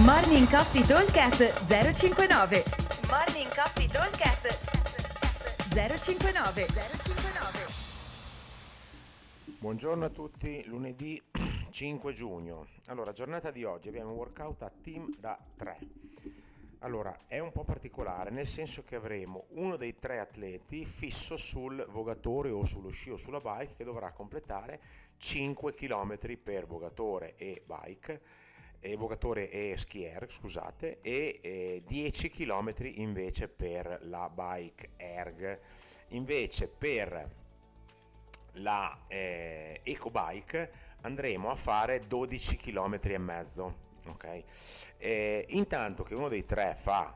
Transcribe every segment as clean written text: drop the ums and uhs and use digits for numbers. Morning Coffee Talk @059. Morning Coffee Talk @059. Buongiorno a tutti, lunedì 5 giugno. Allora, giornata di oggi abbiamo un workout a team da 3. Allora, è un po' particolare, nel senso che avremo uno dei 3 atleti fisso sul vogatore o sullo sci o sulla bike, che dovrà completare 5 km per vogatore e bike, vogatore e ski erg, scusate, e 10 km invece per la bike erg. Invece per la eco bike andremo a fare 12 km e mezzo, ok? Intanto che uno dei 3 fa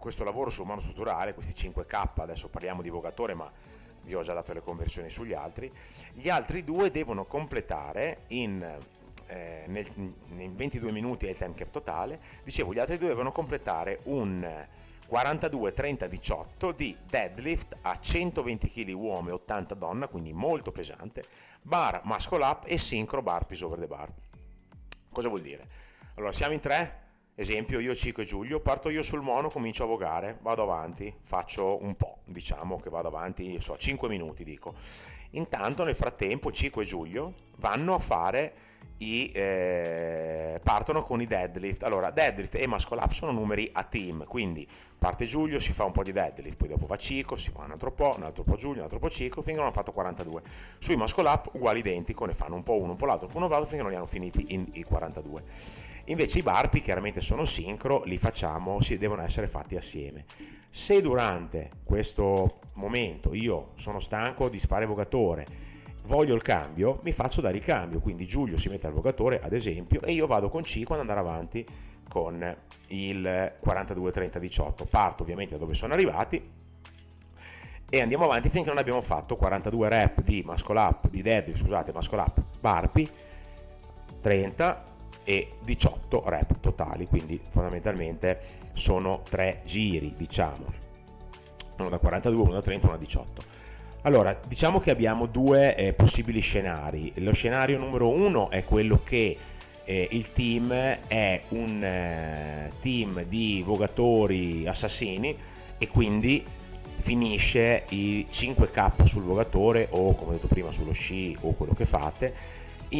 questo lavoro sul mano strutturale, questi 5K, adesso parliamo di vogatore ma vi ho già dato le conversioni sugli altri, gli altri 2 devono completare in 22 minuti è il time cap totale, dicevo, gli altri 2 devono completare un 42-30-18 di deadlift a 120 kg uomo e 80 donna, quindi molto pesante, bar muscle up e sincro burpees over the bar. Cosa vuol dire? Allora, siamo in 3, esempio io, Cico e Giulio, parto io sul mono, comincio a vogare, vado avanti, faccio un po', diciamo che vado avanti, so, 5 minuti dico. Intanto nel frattempo Cico e Giulio vanno a fare partono con i deadlift. Allora, deadlift e muscle up sono numeri a team, quindi parte Giulio, si fa un po' di deadlift, poi dopo va Cico, si fa un altro po' Giulio, un altro po' Cico, finché non hanno fatto 42. Sui muscle up uguale, identico, ne fanno un po' uno, un po' l'altro, un po' uno vado, finché non li hanno finiti in i 42. Invece i burpee chiaramente sono sincro, li facciamo, devono essere fatti assieme. Se durante questo momento io sono stanco di fare vogatore, voglio il cambio, mi faccio dare il cambio, quindi Giulio si mette al vogatore ad esempio e io vado con Cico ad andare avanti con il 42-30-18, parto ovviamente da dove sono arrivati e andiamo avanti finché non abbiamo fatto 42 rep di muscle up, di deadlift, scusate, muscle up, burpee, 30 e 18 rep totali, quindi fondamentalmente sono 3 giri, diciamo, uno da 42, uno da 30, uno da 18. Allora, diciamo che abbiamo 2 possibili scenari. Lo scenario numero 1 è quello che il team è un team di vogatori assassini e quindi finisce i 5K sul vogatore o, come ho detto prima, sullo sci o quello che fate, più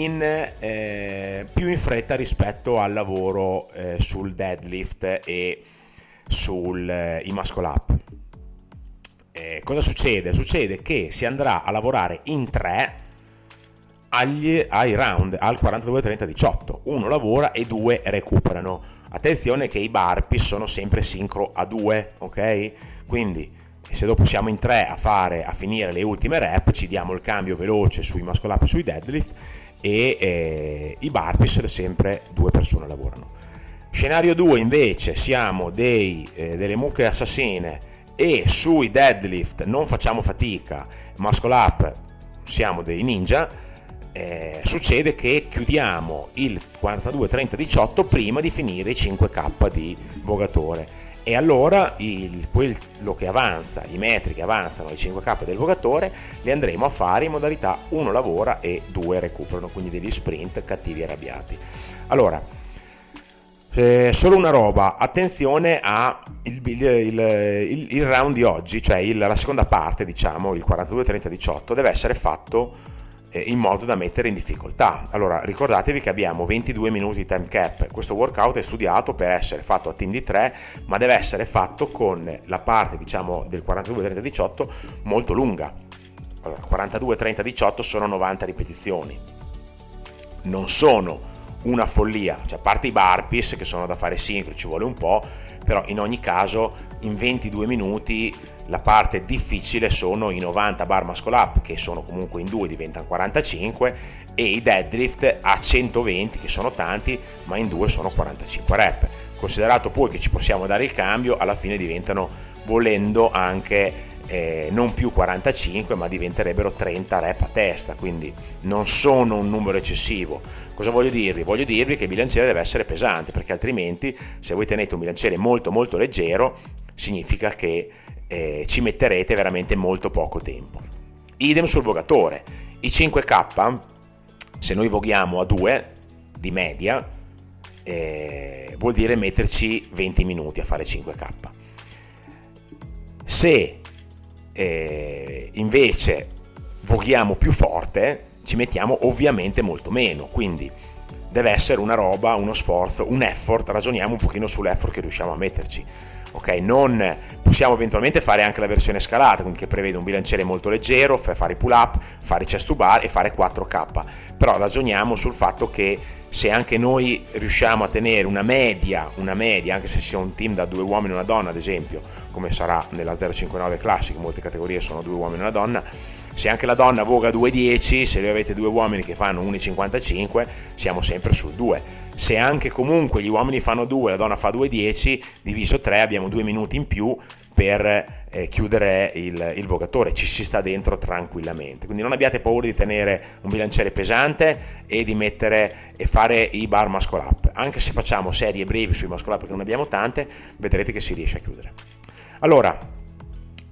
in fretta rispetto al lavoro sul deadlift e sul i muscle up. Cosa succede? Succede che si andrà a lavorare in 3 ai round, al 42-30-18, uno lavora e 2 recuperano. Attenzione che i burpee sono sempre sincro a 2, ok? Quindi se dopo siamo in 3 a finire le ultime rep, ci diamo il cambio veloce sui muscle up e sui deadlift e i burpee sempre 2 persone lavorano. Scenario 2 invece, siamo delle mucche assassine e sui deadlift non facciamo fatica, muscle up siamo dei ninja, succede che chiudiamo il 42-30-18 prima di finire i 5K di vogatore e allora quello che avanza, i metri che avanzano, i 5K del vogatore li andremo a fare in modalità 1 lavora e 2 recuperano, quindi degli sprint cattivi e arrabbiati. Allora, solo una roba, attenzione a il round di oggi, cioè la seconda parte, diciamo il 42-30-18, deve essere fatto in modo da mettere in difficoltà. Allora, ricordatevi che abbiamo 22 minuti di time cap, questo workout è studiato per essere fatto a team di 3, ma deve essere fatto con la parte, diciamo, del 42-30-18 molto lunga. Allora, 42-30-18 sono 90 ripetizioni, non sono una follia, cioè a parte i burpees che sono da fare sincro, ci vuole un po', però in ogni caso in 22 minuti la parte difficile sono i 90 bar muscle up, che sono comunque in 2 diventano 45, e i deadlift a 120, che sono tanti ma in 2 sono 45 rep, considerato poi che ci possiamo dare il cambio, alla fine diventano, volendo, anche non più 45, ma diventerebbero 30 rep a testa, quindi non sono un numero eccessivo. Cosa voglio dirvi? Voglio dirvi che il bilanciere deve essere pesante, perché altrimenti, se voi tenete un bilanciere molto molto leggero, significa che ci metterete veramente molto poco tempo. Idem sul vogatore, i 5K, se noi voghiamo a 2 di media, vuol dire metterci 20 minuti a fare 5K. Se invece voghiamo più forte, ci mettiamo ovviamente molto meno, quindi deve essere una roba, uno sforzo, un effort. Ragioniamo un pochino sull'effort che riusciamo a metterci, ok? Non possiamo eventualmente fare anche la versione scalata, quindi che prevede un bilanciere molto leggero, fare i pull up, fare i chest to bar e fare 4K, però ragioniamo sul fatto che se anche noi riusciamo a tenere una media, anche se sia un team da due uomini e una donna, ad esempio, come sarà nella 059 Classic, molte categorie sono due uomini e una donna, se anche la donna voga 2,10, se voi avete due uomini che fanno 1,55, siamo sempre sul 2. Se anche comunque gli uomini fanno 2, la donna fa 2,10, diviso 3 abbiamo 2 minuti in più per chiudere il vogatore, ci si sta dentro tranquillamente. Quindi non abbiate paura di tenere un bilanciere pesante e di mettere e fare i bar muscle up. Anche se facciamo serie brevi sui muscle up, perché non abbiamo tante, vedrete che si riesce a chiudere. Allora,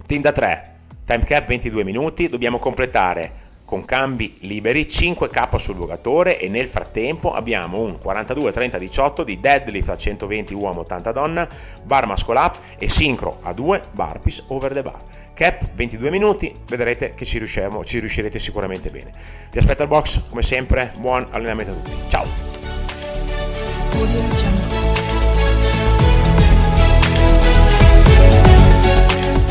team da 3, time cap 22 minuti, dobbiamo completare con cambi liberi 5K sul vogatore e nel frattempo abbiamo un 42-30-18 di deadlift a 120 uomo 80 donna, bar muscle up e sincro a 2 burpees over the bar. Cap 22 minuti, vedrete che ci riuscirete sicuramente bene. Vi aspetto al box, come sempre, buon allenamento a tutti, ciao!